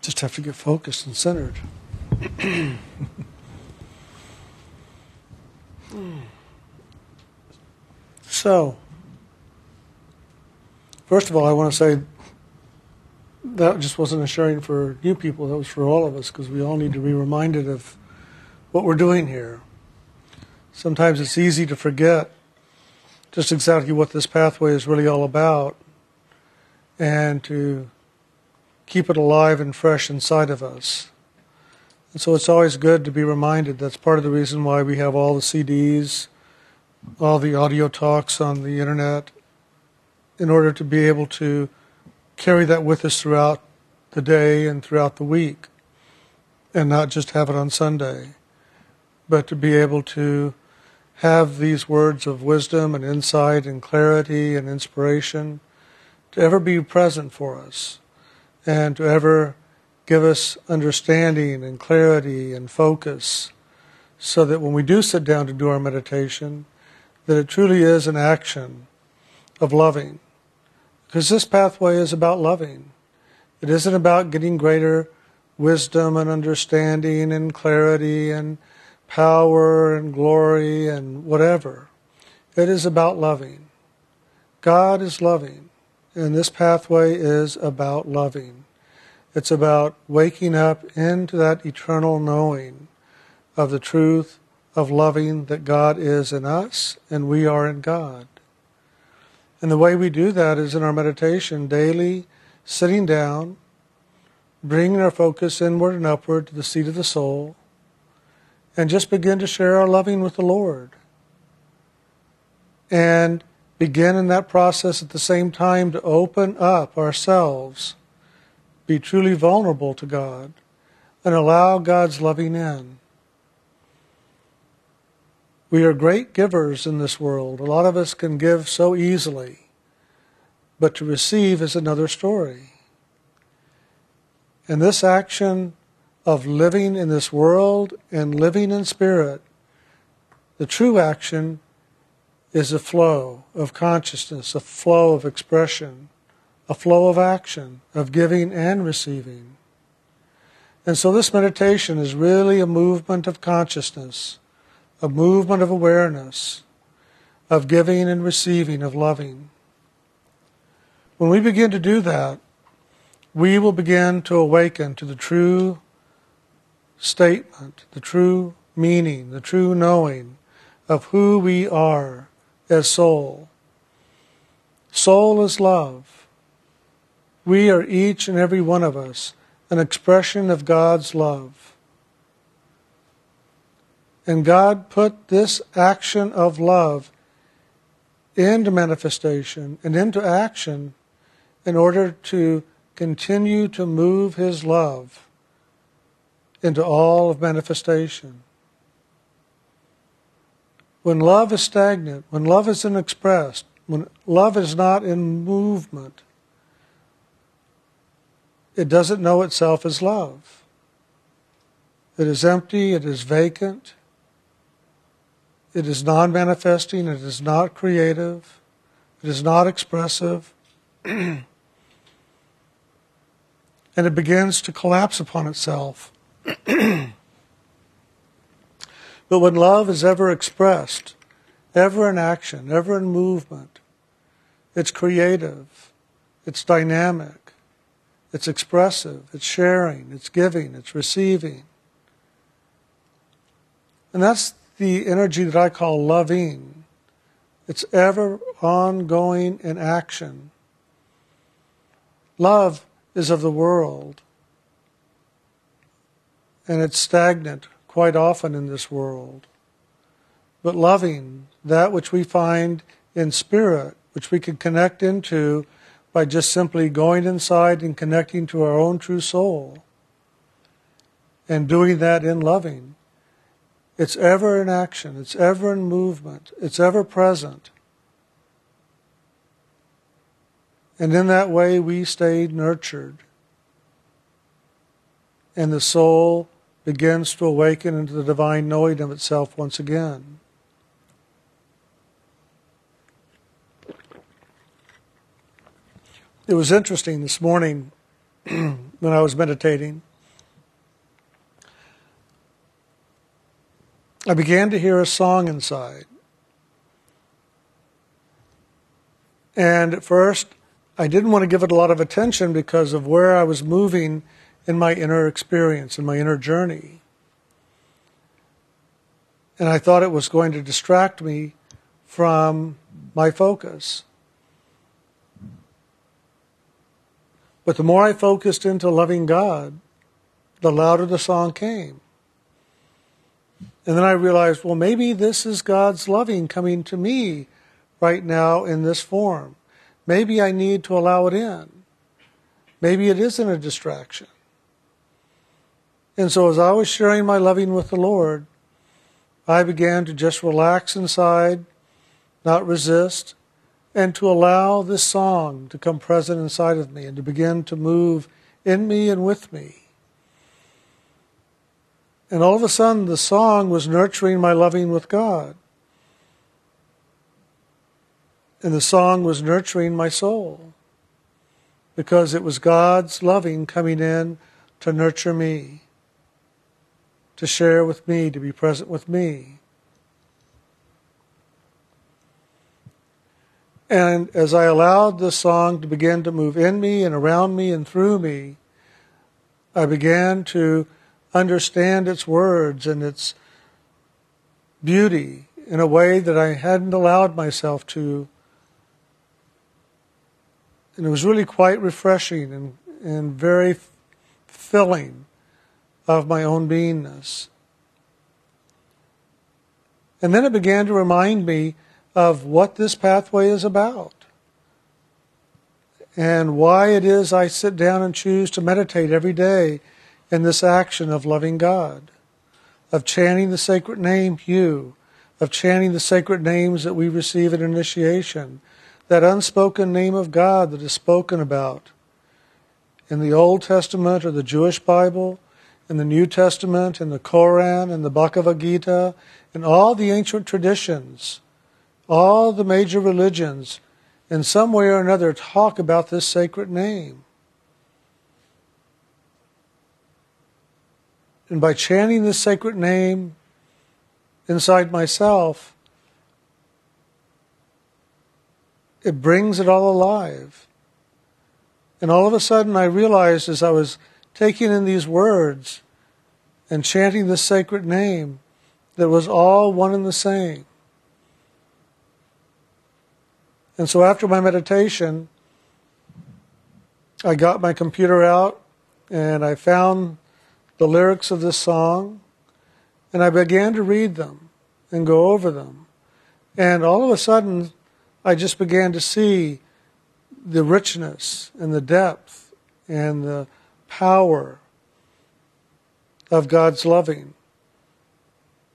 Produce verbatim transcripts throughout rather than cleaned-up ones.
Just have to get focused and centered. So, first of all, I want to say that just wasn't a sharing for you people. That was for all of us, because we all need to be reminded of what we're doing here. Sometimes it's easy to forget just exactly what this pathway is really all about, and to keep it alive and fresh inside of us. And so it's always good to be reminded. That's part of the reason why we have all the C Ds, all the audio talks on the internet, in order to be able to carry that with us throughout the day and throughout the week, and not just have it on Sunday, but to be able to have these words of wisdom and insight and clarity and inspiration to ever be present for us, and to ever give us understanding and clarity and focus, so that when we do sit down to do our meditation, that it truly is an action of loving. Because this pathway is about loving. It isn't about getting greater wisdom and understanding and clarity and power and glory and whatever. It is about loving. God is loving. And this pathway is about loving. It's about waking up into that eternal knowing of the truth of loving, that God is in us and we are in God. And the way we do that is in our meditation, daily sitting down, bringing our focus inward and upward to the seat of the soul, and just begin to share our loving with the Lord. And begin in that process at the same time to open up ourselves, be truly vulnerable to God, and allow God's loving in. We are great givers in this world. A lot of us can give so easily, but to receive is another story. And this action of living in this world and living in spirit, the true action is a flow of consciousness, a flow of expression, a flow of action, of giving and receiving. And so this meditation is really a movement of consciousness, a movement of awareness, of giving and receiving, of loving. When we begin to do that, we will begin to awaken to the true statement, the true meaning, the true knowing of who we are as soul. Soul is love. We are, each and every one of us, an expression of God's love. And God put this action of love into manifestation and into action in order to continue to move His love into all of manifestation. When love is stagnant, when love is inexpressed, when love is not in movement, it doesn't know itself as love. It is empty, it is vacant. It is non-manifesting, it is not creative, it is not expressive, and it begins to collapse upon itself. But when love is ever expressed, ever in action, ever in movement, it's creative, it's dynamic, it's expressive, it's sharing, it's giving, it's receiving. And that's the energy that I call loving. It's ever ongoing in action. Love is of the world, and it's stagnant quite often in this world. But loving, that which we find in spirit, which we can connect into by just simply going inside and connecting to our own true soul, and doing that in loving. It's ever in action, it's ever in movement, it's ever present. And in that way we stay nurtured. And the soul begins to awaken into the divine knowing of itself once again. It was interesting this morning, when I was meditating, I began to hear a song inside. And at first, I didn't want to give it a lot of attention because of where I was moving in my inner experience, in my inner journey. And I thought it was going to distract me from my focus. But the more I focused into loving God, the louder the song came. And then I realized, well, maybe this is God's loving coming to me right now in this form. Maybe I need to allow it in. Maybe it isn't a distraction. And so as I was sharing my loving with the Lord, I began to just relax inside, not resist, and to allow this song to come present inside of me and to begin to move in me and with me. And all of a sudden, the song was nurturing my loving with God. And the song was nurturing my soul, because it was God's loving coming in to nurture me, to share with me, to be present with me. And as I allowed the song to begin to move in me and around me and through me, I began to understand its words and its beauty in a way that I hadn't allowed myself to. And it was really quite refreshing and, and very filling of my own beingness. And then it began to remind me of what this pathway is about and why it is I sit down and choose to meditate every day in this action of loving God, of chanting the sacred name, Hu, of chanting the sacred names that we receive at initiation, that unspoken name of God that is spoken about in the Old Testament or the Jewish Bible, in the New Testament, in the Koran, in the Bhagavad Gita, in all the ancient traditions. All the major religions, in some way or another, talk about this sacred name. And by chanting this sacred name inside myself, it brings it all alive. And all of a sudden I realized, as I was taking in these words and chanting this sacred name, that it was all one and the same. And so after my meditation, I got my computer out and I found the lyrics of this song and I began to read them and go over them. And all of a sudden, I just began to see the richness and the depth and the power of God's loving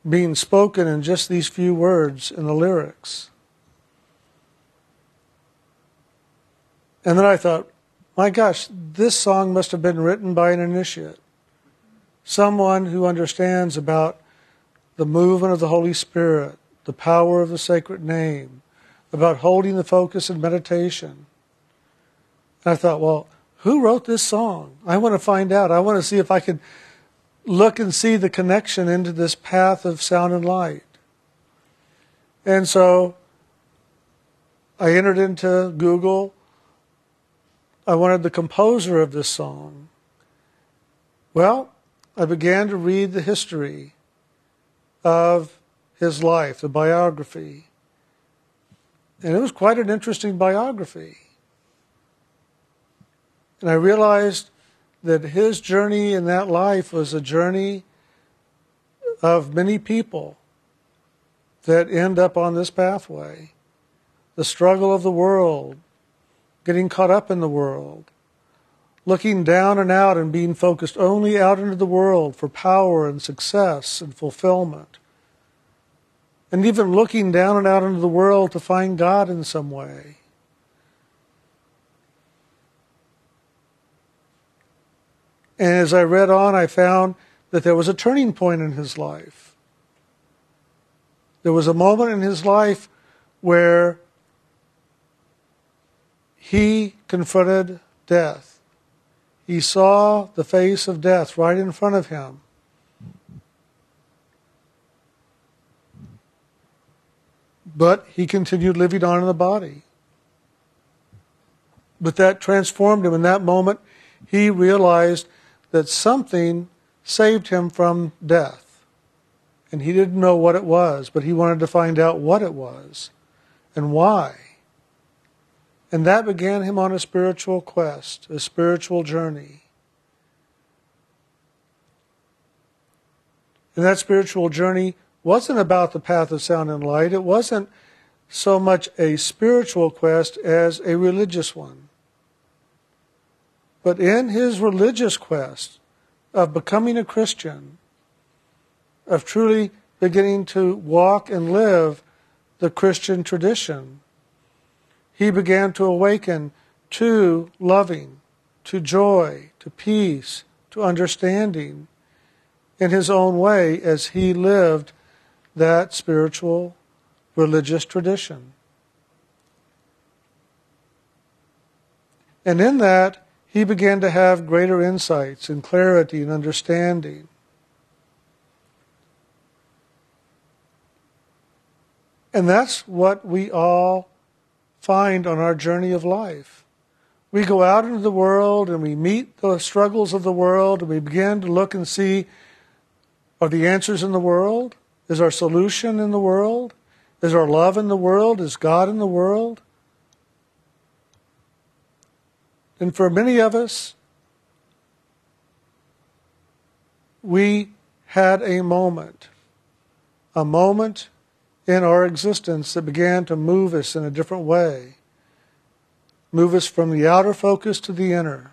being spoken in just these few words in the lyrics. And then I thought, my gosh, this song must have been written by an initiate, someone who understands about the movement of the Holy Spirit, the power of the sacred name, about holding the focus in meditation. And I thought, well, who wrote this song? I want to find out. I want to see if I could look and see the connection into this path of sound and light. And so I entered into Google. I wanted the composer of this song. Well, I began to read the history of his life, the biography. And it was quite an interesting biography. And I realized that his journey in that life was a journey of many people that end up on this pathway. The struggle of the world, getting caught up in the world, looking down and out and being focused only out into the world for power and success and fulfillment, and even looking down and out into the world to find God in some way. And as I read on, I found that there was a turning point in his life. There was a moment in his life where he confronted death. He saw the face of death right in front of him. But he continued living on in the body. But that transformed him. In that moment, he realized that something saved him from death. And he didn't know what it was, but he wanted to find out what it was and why. And that began him on a spiritual quest, a spiritual journey. And that spiritual journey wasn't about the path of sound and light. It wasn't so much a spiritual quest as a religious one. But in his religious quest of becoming a Christian, of truly beginning to walk and live the Christian tradition, he began to awaken to loving, to joy, to peace, to understanding in his own way as he lived that spiritual, religious tradition. And in that, he began to have greater insights and clarity and understanding. And that's what we all find on our journey of life. We go out into the world and we meet the struggles of the world and we begin to look and see, are the answers in the world? Is our solution in the world? Is our love in the world? Is God in the world? And for many of us, we had a moment, a moment in our existence that began to move us in a different way, move us from the outer focus to the inner,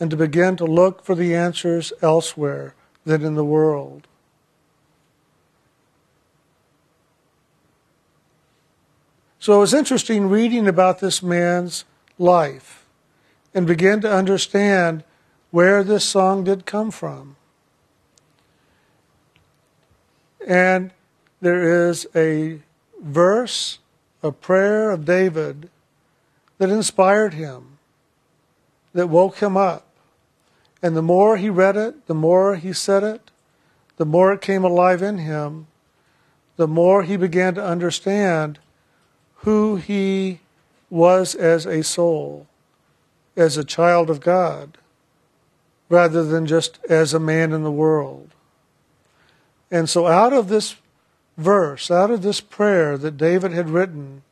and to begin to look for the answers elsewhere than in the world. So it was interesting reading about this man's life and begin to understand where this song did come from. And there is a verse, a prayer of David that inspired him, that woke him up. And the more he read it, the more he said it, the more it came alive in him, the more he began to understand who he was as a soul, as a child of God, rather than just as a man in the world. And so out of this verse, out of this prayer that David had written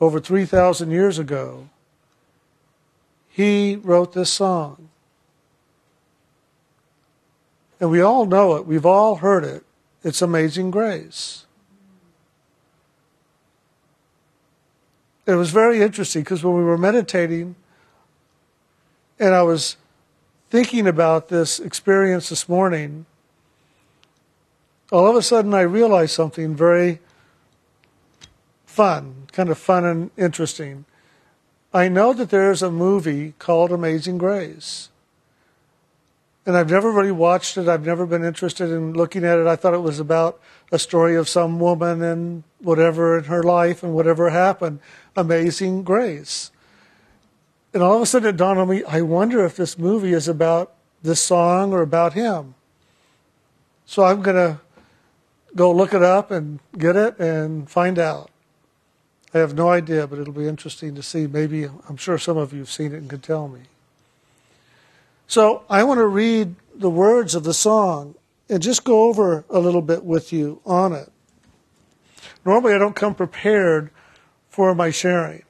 over three thousand years ago, he wrote this song. And we all know it. We've all heard it. It's Amazing Grace. It was very interesting because when we were meditating and I was thinking about this experience this morning, all of a sudden I realized something very fun, kind of fun and interesting. I know that there is a movie called Amazing Grace. And I've never really watched it. I've never been interested in looking at it. I thought it was about a story of some woman and whatever in her life and whatever happened. Amazing Grace. And all of a sudden it dawned on me, I wonder if this movie is about this song or about him. So I'm going to go look it up and get it and find out. I have no idea, but it'll be interesting to see. Maybe, I'm sure some of you have seen it and can tell me. So I want to read the words of the song and just go over a little bit with you on it. Normally I don't come prepared for my sharing.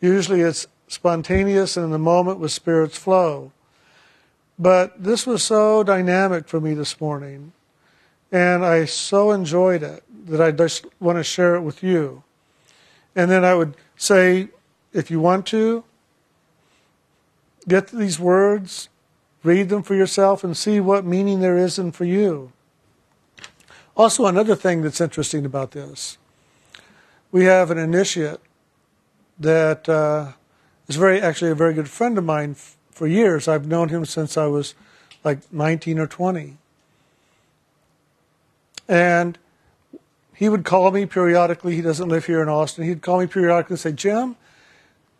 Usually it's spontaneous and in the moment with Spirit's flow. But this was so dynamic for me this morning, and I so enjoyed it that I just want to share it with you. And then I would say, if you want to, get to these words, read them for yourself and see what meaning there is in for you. Also, another thing that's interesting about this, we have an initiate that uh, is very, actually a very good friend of mine f for years. I've known him since I was like nineteen or twenty. And he would call me periodically. He doesn't live here in Austin. He'd call me periodically and say, Jim,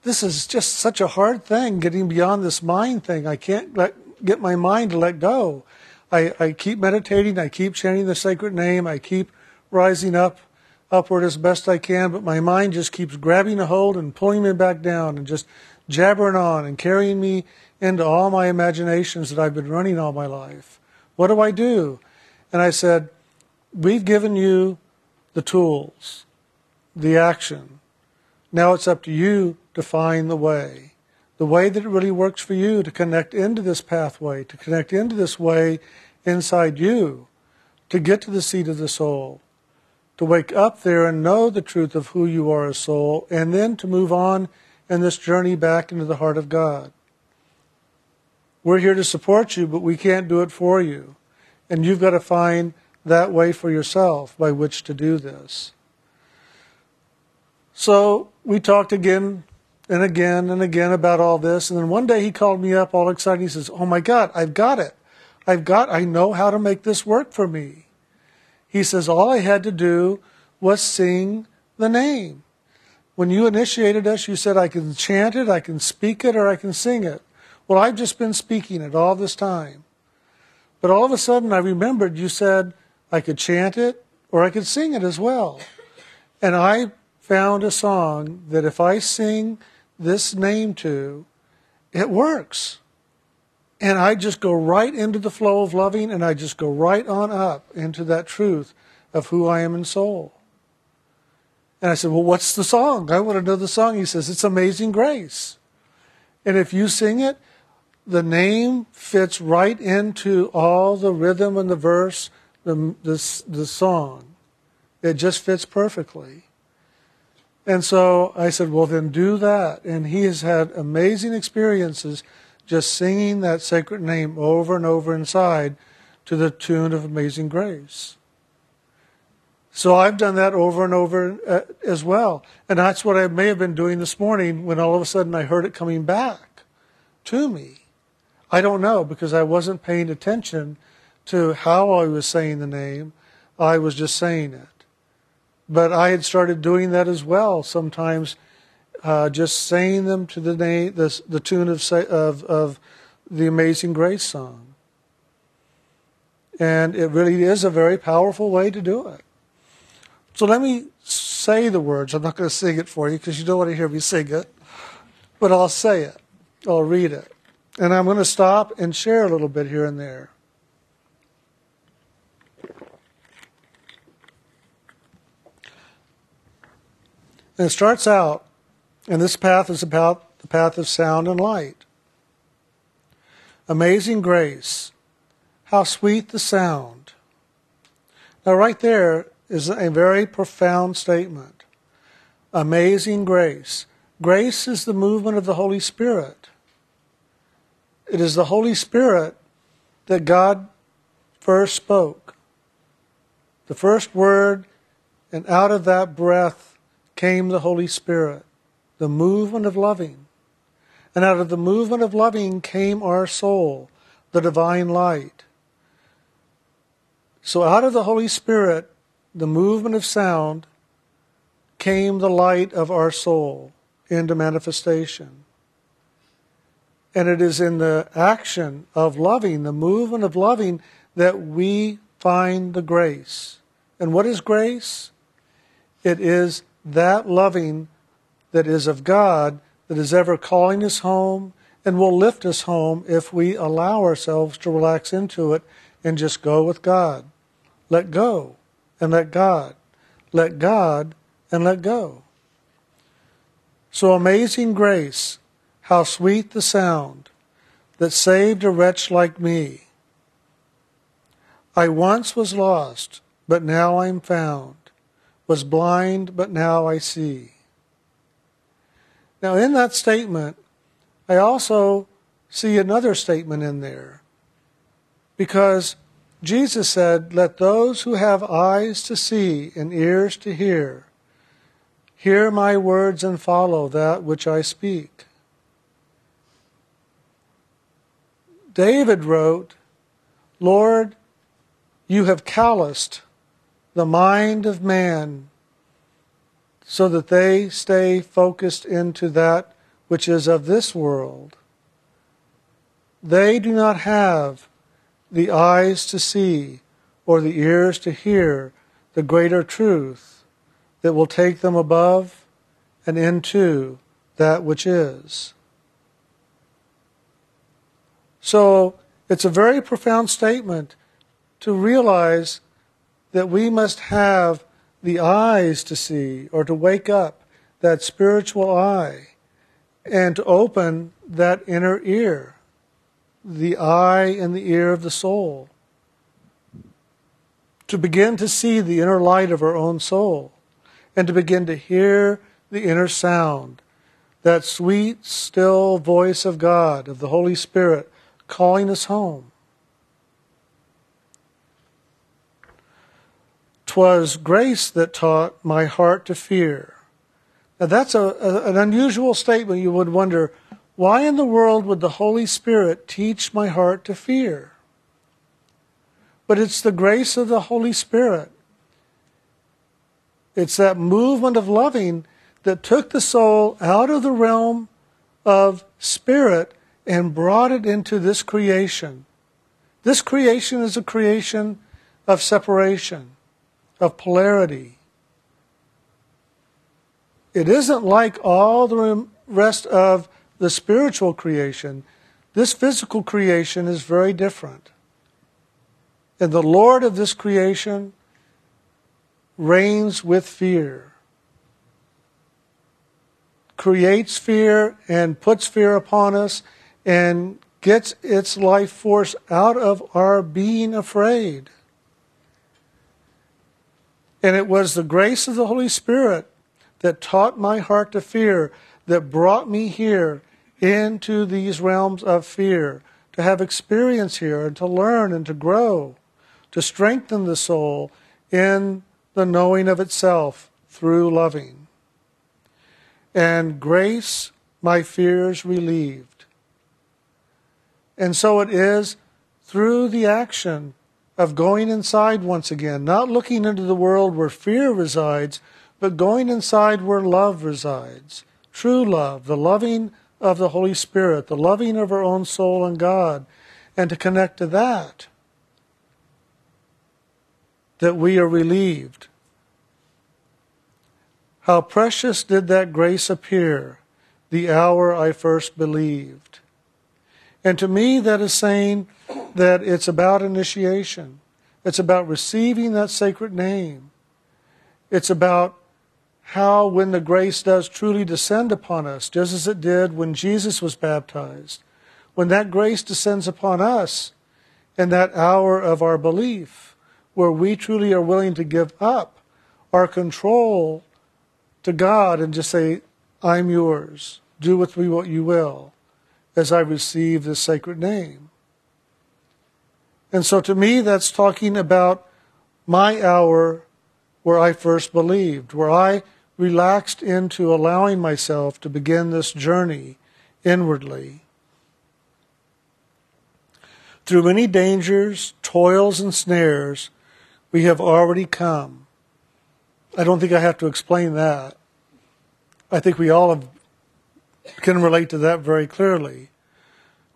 this is just such a hard thing, getting beyond this mind thing. I can't let, get my mind to let go. I, I keep meditating. I keep chanting the sacred name. I keep rising up, upward as best I can, but my mind just keeps grabbing a hold and pulling me back down and just jabbering on and carrying me into all my imaginations that I've been running all my life. What do I do? And I said, we've given you the tools, the action. Now it's up to you to find the way, the way that really works for you to connect into this pathway, to connect into this way inside you, to get to the seat of the soul, to wake up there and know the truth of who you are as soul, and then to move on in this journey back into the heart of God. We're here to support you, but we can't do it for you. And you've got to find that way for yourself by which to do this. So we talked again and again and again about all this. And then one day he called me up all excited. He says, oh my God, I've got it. I've got, I know how to make this work for me. He says, all I had to do was sing the name. When you initiated us, you said, I can chant it, I can speak it, or I can sing it. Well, I've just been speaking it all this time. But all of a sudden, I remembered you said I could chant it or I could sing it as well. And I found a song that if I sing this name to, it works. And I just go right into the flow of loving, and I just go right on up into that truth of who I am in soul. And I said, well, what's the song? I want to know the song. He says, it's Amazing Grace. And if you sing it, the name fits right into all the rhythm and the verse, the, the, the song. It just fits perfectly. And so I said, well, then do that. And he has had amazing experiences just singing that sacred name over and over inside to the tune of Amazing Grace. So I've done that over and over as well. And that's what I may have been doing this morning when all of a sudden I heard it coming back to me. I don't know, because I wasn't paying attention to how I was saying the name. I was just saying it. But I had started doing that as well sometimes. Uh, just saying them to the name, the, the tune of, of of the Amazing Grace song. And it really is a very powerful way to do it. So let me say the words. I'm not going to sing it for you because you don't want to hear me sing it. But I'll say it. I'll read it. And I'm going to stop and share a little bit here and there. And it starts out, and this path is about the path of sound and light. Amazing grace. How sweet the sound. Now right there is a very profound statement. Amazing grace. Grace is the movement of the Holy Spirit. It is the Holy Spirit that God first spoke. The first word, and out of that breath came the Holy Spirit. The movement of loving. And out of the movement of loving came our soul, the divine light. So out of the Holy Spirit, the movement of sound, came the light of our soul into manifestation. And it is in the action of loving, the movement of loving, that we find the grace. And what is grace? It is that loving that is of God, that is ever calling us home, and will lift us home if we allow ourselves to relax into it and just go with God. Let go and let God. Let God and let go. So amazing grace, how sweet the sound that saved a wretch like me. I once was lost, but now I'm found, was blind, but now I see. Now, in that statement, I also see another statement in there. Because Jesus said, let those who have eyes to see and ears to hear, hear my words and follow that which I speak. David wrote, Lord, you have calloused the mind of man, so that they stay focused into that which is of this world. They do not have the eyes to see or the ears to hear the greater truth that will take them above and into that which is. So it's a very profound statement to realize that we must have the eyes to see or to wake up that spiritual eye and to open that inner ear, the eye and the ear of the soul, to begin to see the inner light of our own soul and to begin to hear the inner sound, that sweet, still voice of God, of the Holy Spirit, calling us home. 'Twas grace that taught my heart to fear. Now that's a, a, an unusual statement. You would wonder, why in the world would the Holy Spirit teach my heart to fear? But it's the grace of the Holy Spirit. It's that movement of loving that took the soul out of the realm of spirit and brought it into this creation. This creation is a creation of separation, of polarity. It isn't like all the rest of the spiritual creation. This physical creation is very different. And the Lord of this creation reigns with fear, creates fear and puts fear upon us and gets its life force out of our being afraid. And it was the grace of the Holy Spirit that taught my heart to fear, that brought me here into these realms of fear, to have experience here and to learn and to grow, to strengthen the soul in the knowing of itself through loving. And grace my fears relieved. And so it is through the action of going inside once again, not looking into the world where fear resides, but going inside where love resides. True love, the loving of the Holy Spirit, the loving of our own soul and God, and to connect to that, that we are relieved. How precious did that grace appear the hour I first believed. And to me, that is saying that it's about initiation. It's about receiving that sacred name. It's about how, when the grace does truly descend upon us, just as it did when Jesus was baptized, when that grace descends upon us in that hour of our belief, where we truly are willing to give up our control to God and just say, I'm yours. Do with me what you will, as I receive this sacred name. And so to me, that's talking about my hour where I first believed, where I relaxed into allowing myself to begin this journey inwardly. Through many dangers, toils, and snares, we have already come. I don't think I have to explain that. I think we all have can relate to that very clearly.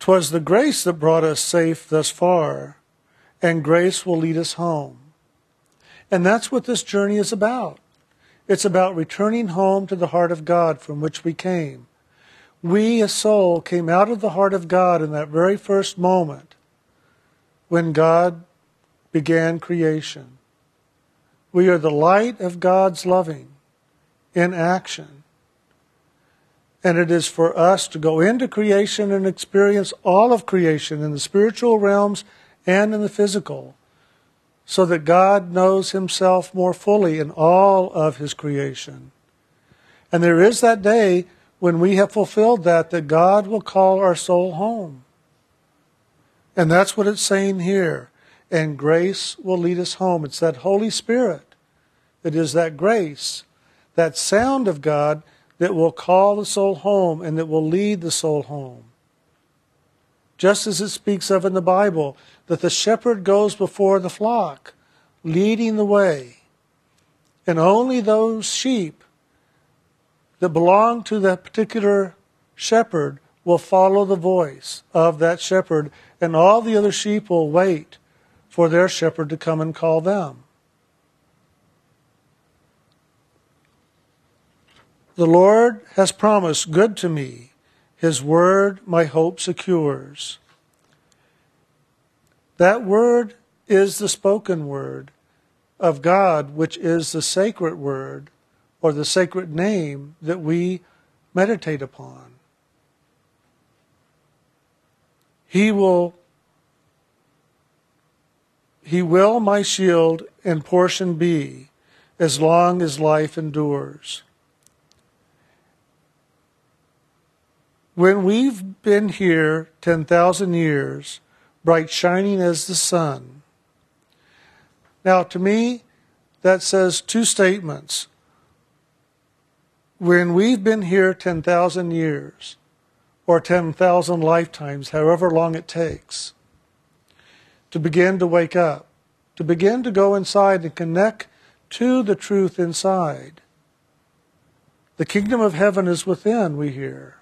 'Twas the grace that brought us safe thus far, and grace will lead us home. And that's what this journey is about. It's about returning home to the heart of God from which we came. We, a soul, came out of the heart of God in that very first moment when God began creation. We are the light of God's loving in action. And it is for us to go into creation and experience all of creation in the spiritual realms and in the physical, so that God knows himself more fully in all of his creation. And there is that day when we have fulfilled that, that God will call our soul home. And that's what it's saying here. And grace will lead us home. It's that Holy Spirit. It is that grace, that sound of God, that will call the soul home and that will lead the soul home. Just as it speaks of in the Bible, that the shepherd goes before the flock, leading the way. And only those sheep that belong to that particular shepherd will follow the voice of that shepherd, and all the other sheep will wait for their shepherd to come and call them. The Lord has promised good to me. His word my hope secures. That word is the spoken word of God, which is the sacred word or the sacred name that we meditate upon. He will, he will my shield and portion be as long as life endures. When we've been here ten thousand years, bright shining as the sun. Now, to me, that says two statements. When we've been here ten thousand years, or ten thousand lifetimes, however long it takes, to begin to wake up, to begin to go inside and connect to the truth inside. The kingdom of heaven is within, we hear.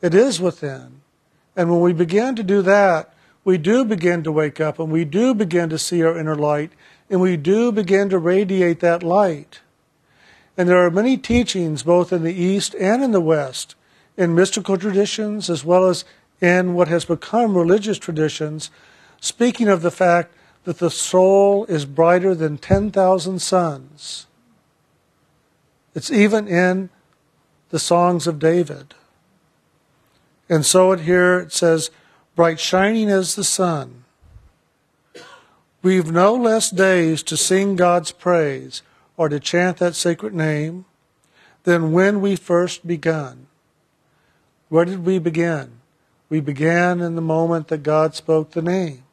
It is within. And when we begin to do that, we do begin to wake up, and we do begin to see our inner light, and we do begin to radiate that light. And there are many teachings, both in the East and in the West, in mystical traditions as well as in what has become religious traditions, speaking of the fact that the soul is brighter than ten thousand suns. It's even in the Songs of David. And so it here it says, bright shining as the sun. We've no less days to sing God's praise or to chant that sacred name than when we first begun. Where did we begin? We began in the moment that God spoke the name.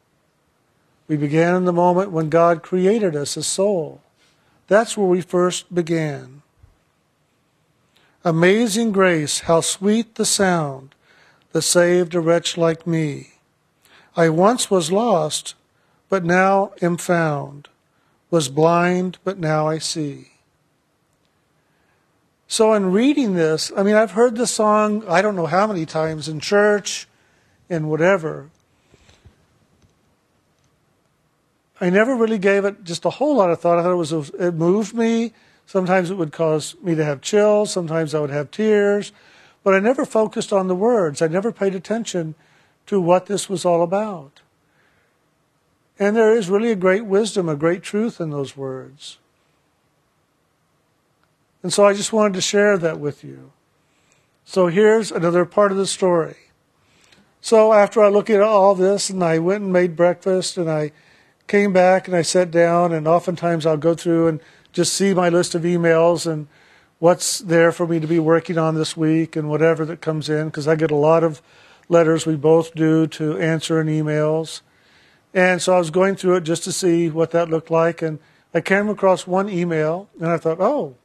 We began in the moment when God created us as soul. That's where we first began. Amazing grace, how sweet the sound that saved a wretch like me. I once was lost, but now am found. Was blind, but now I see. So in reading this, I mean, I've heard the song, I don't know how many times, in church, and whatever. I never really gave it just a whole lot of thought. I thought it was, it moved me. Sometimes it would cause me to have chills. Sometimes I would have tears. But I never focused on the words. I never paid attention to what this was all about. And there is really a great wisdom, a great truth in those words. And so I just wanted to share that with you. So here's another part of the story. So after I looked at all this, and I went and made breakfast, and I came back, and I sat down, and oftentimes I'll go through and just see my list of emails and what's there for me to be working on this week and whatever that comes in, because I get a lot of letters, we both do, to answer in emails. And so I was going through it just to see what that looked like, and I came across one email, and I thought, oh,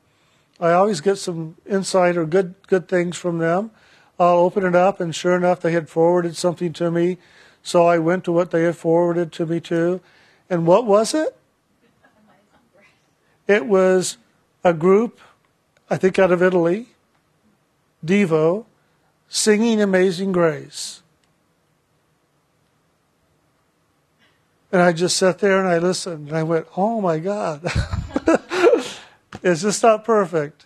I always get some insight or good, good things from them. I'll open it up, and sure enough, they had forwarded something to me, so I went to what they had forwarded to me too. And what was it? It was a group, I think out of Italy, Devo, singing Amazing Grace. And I just sat there and I listened and I went, oh my God. Is this not perfect?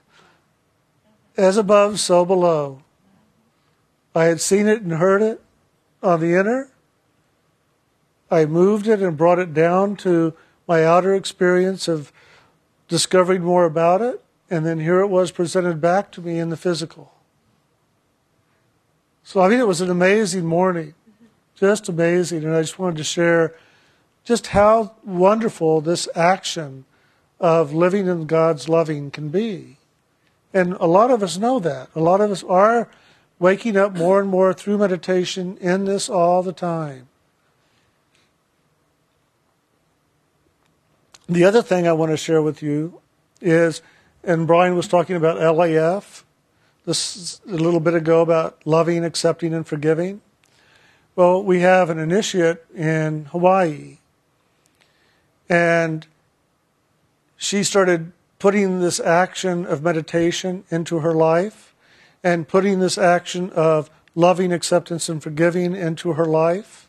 As above, so below. I had seen it and heard it on the inner. I moved it and brought it down to my outer experience of discovering more about it. And then here it was presented back to me in the physical. So, I mean, it was an amazing morning. Just amazing. And I just wanted to share just how wonderful this action of living in God's loving can be. And a lot of us know that. A lot of us are waking up more and more through meditation in this all the time. The other thing I want to share with you is... And Brian was talking about L A F this a little bit ago about loving, accepting, and forgiving. Well, we have an initiate in Hawaii, and she started putting this action of meditation into her life, and putting this action of loving acceptance and forgiving into her life.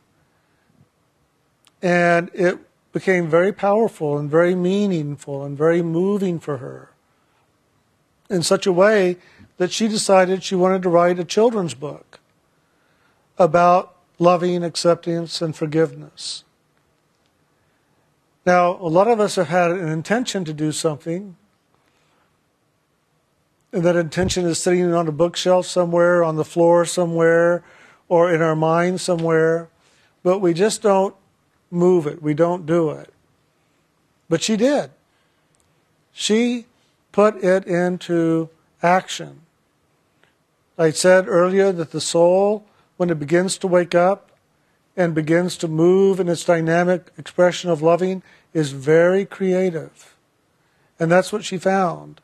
And it became very powerful and very meaningful and very moving for her in such a way that she decided she wanted to write a children's book about loving acceptance and forgiveness. Now, a lot of us have had an intention to do something, and that intention is sitting on a bookshelf somewhere, on the floor somewhere, or in our mind somewhere, but we just don't move it. We don't do it. But she did. She put it into action. I said earlier that the soul, when it begins to wake up and begins to move in its dynamic expression of loving, is very creative. And that's what she found,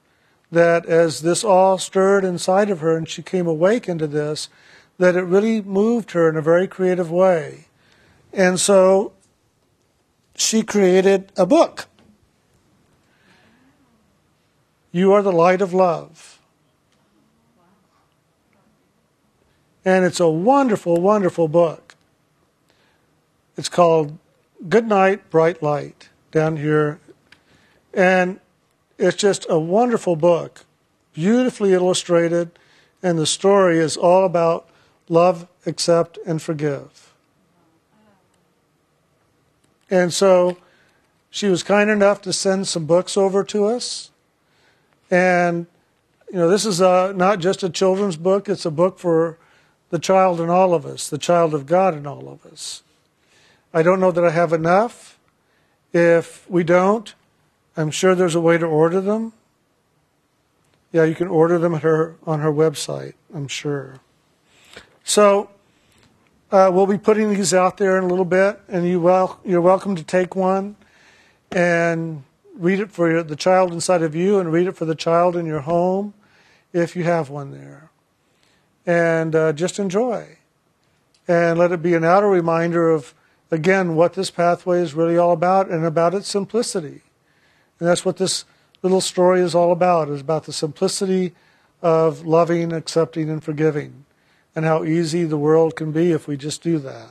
that as this all stirred inside of her and she came awake into this, that it really moved her in a very creative way. And so she created a book. You Are the Light of Love. And it's a wonderful, wonderful book. It's called Good Night, Bright Light, down here. And it's just a wonderful book, beautifully illustrated, and the story is all about love, accept, and forgive. And so she was kind enough to send some books over to us. And, you know, this is a, not just a children's book, it's a book for the child in all of us, the child of God in all of us. I don't know that I have enough. If we don't, I'm sure there's a way to order them. Yeah, you can order them at her, on her website, I'm sure. So uh, we'll be putting these out there in a little bit, and you wel you're welcome to take one and read it for your, the child inside of you, and read it for the child in your home if you have one there. And uh, just enjoy. And let it be an outer reminder of, again, what this pathway is really all about and about its simplicity. And that's what this little story is all about, is about the simplicity of loving, accepting, and forgiving, and how easy the world can be if we just do that.